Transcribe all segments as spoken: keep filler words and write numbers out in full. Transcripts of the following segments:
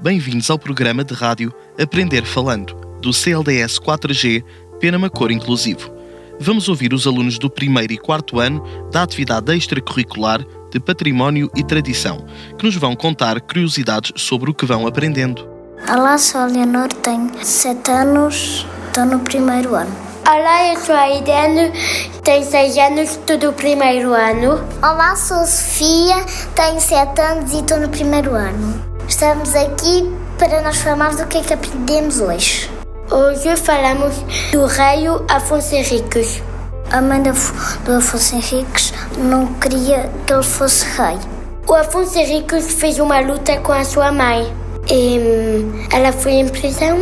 Bem-vindos ao programa de rádio Aprender Falando, do C L D S quatro G Penamacor Inclusivo. Vamos ouvir os alunos do primeiro e quarto ano da atividade extracurricular de Património e Tradição, que nos vão contar curiosidades sobre o que vão aprendendo. Olá, sou a Leonor, tenho sete anos, estou no primeiro ano. Olá, eu sou a Irene, tenho seis anos, estou no primeiro ano. Olá, sou a Sofia, tenho sete anos e estou no primeiro ano. Estamos aqui para nós falarmos do que é que aprendemos hoje. Hoje falamos do rei Afonso Henriques. A mãe do Afonso Henriques não queria que ele fosse rei. O Afonso Henriques fez uma luta com a sua mãe. Ela foi em prisão.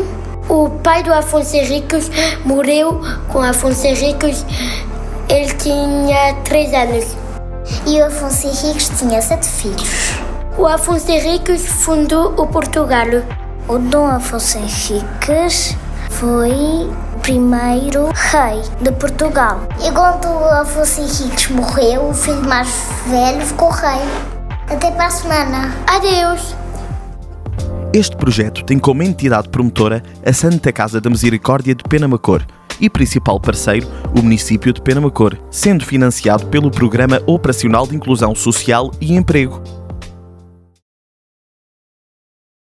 O pai do Afonso Henriques morreu com Afonso Henriques. Ele tinha três anos. E o Afonso Henriques tinha sete filhos. O Afonso Henriques fundou o Portugal. O Dom Afonso Henriques foi o primeiro rei de Portugal. E quando o Afonso Henriques morreu, o filho mais velho ficou rei. Até para a semana. Adeus. Este projeto tem como entidade promotora a Santa Casa da Misericórdia de Penamacor e principal parceiro o município de Penamacor, sendo financiado pelo Programa Operacional de Inclusão Social e Emprego.